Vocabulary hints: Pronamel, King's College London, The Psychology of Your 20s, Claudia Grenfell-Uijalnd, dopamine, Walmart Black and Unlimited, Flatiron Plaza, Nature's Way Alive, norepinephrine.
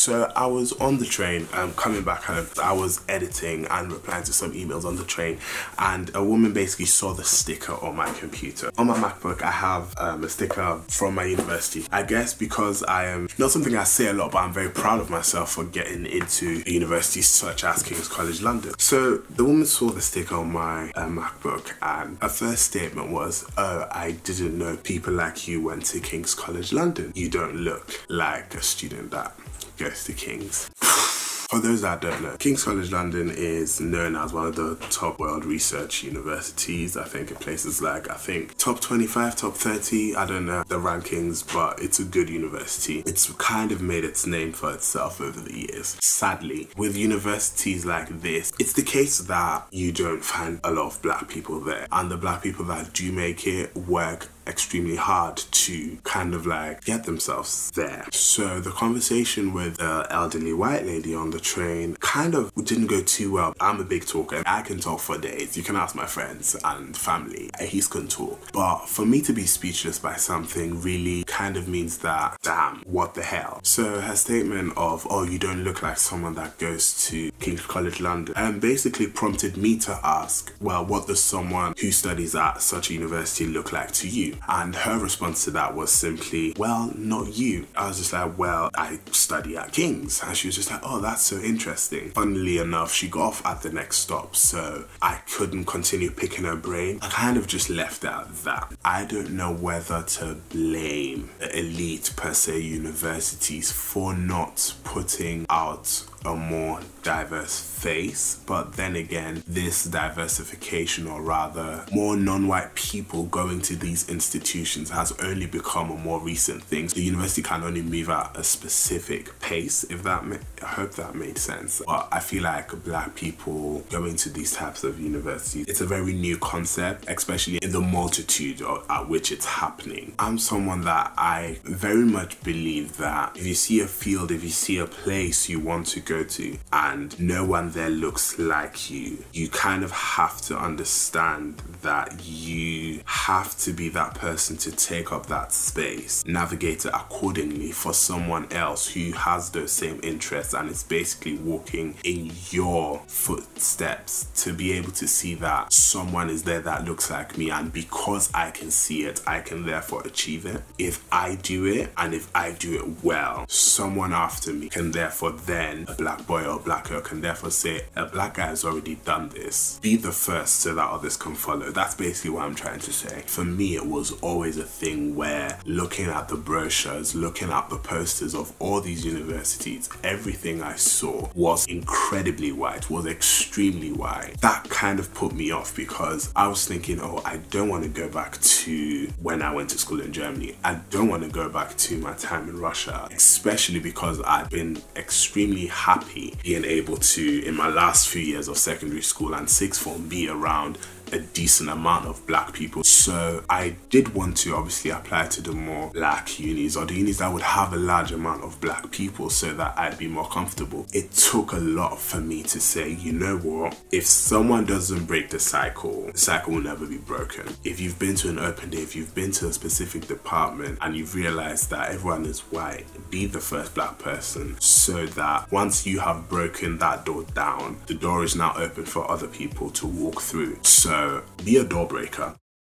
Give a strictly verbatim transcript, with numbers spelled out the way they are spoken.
So I was on the train um, coming back home. I was editing and replying to some emails on the train, and a woman basically saw the sticker on my computer. On my MacBook, I have um, a sticker from my university. I guess because I am, not something I say a lot, but I'm very proud of myself for getting into a university such as King's College London. So the woman saw the sticker on my uh, MacBook, and her first statement was, oh, I didn't know people like you went to King's College London. You don't look like a student that goes to King's. For those that don't know, King's College London is known as one of the top world research universities. I think in places like, I think, top twenty-five, top thirty, I don't know the rankings, but it's a good university. It's kind of made its name for itself over the years. Sadly, with universities like this, it's the case that you don't find a lot of black people there. And the black people that do make it work extremely hard to kind of like get themselves there. So the conversation with the elderly white lady on the train kind of didn't go too well. I'm a big talker. I can talk for days. You can ask my friends and family. He's can talk. But for me to be speechless by something really kind of means that, damn, what the hell? So her statement of, oh, you don't look like someone that goes to King's College London, and basically prompted me to ask, well, what does someone who studies at such a university look like to you? And her response to that was simply, well, not you. I was just like, well, I study at King's. And she was just like, oh, that's so interesting. Funnily enough, she got off at the next stop, so I couldn't continue picking her brain. I kind of just left out that. I don't know whether to blame the elite per se universities for not putting out a more diverse face, but then again, this diversification, or rather more non-white people going to these institutions, has only become a more recent thing. The university can only move at a specific pace, if that ma I hope that made sense. But I feel like black people going to these types of universities, it's a very new concept, especially in the multitude of, at which it's happening. I'm someone that I very much believe that if you see a field, if you see a place you want to go go to and no one there looks like you, you kind of have to understand that you have to be that person to take up that space, navigate it accordingly for someone else who has those same interests and is basically walking in your footsteps, to be able to see that someone is there that looks like me, and because I can see it, I can therefore achieve it. If I do it, and if I do it well, someone after me can therefore then a black boy or a black girl can therefore say, a black guy has already done this. Be the first so that others can follow. That's basically what I'm trying to say. For me, it was always a thing where looking at the brochures, looking at the posters of all these universities, everything I saw was incredibly white, was extremely white. That kind of put me off because I was thinking, oh, I don't want to go back to when I went to school in Germany. I don't want to go back to my time in Russia, especially because I've been extremely happy happy being able to, in my last few years of secondary school and sixth form, be around a decent amount of black people. So I did want to obviously apply to the more black unis, or the unis that would have a large amount of black people, so that I'd be more comfortable. It took a lot for me to say, you know what, if someone doesn't break the cycle, the cycle will never be broken. If you've been to an open day, if you've been to a specific department and you've realized that everyone is white, be the first black person, so that once you have broken that door down, the door is now open for other people to walk through. So be a door breaker.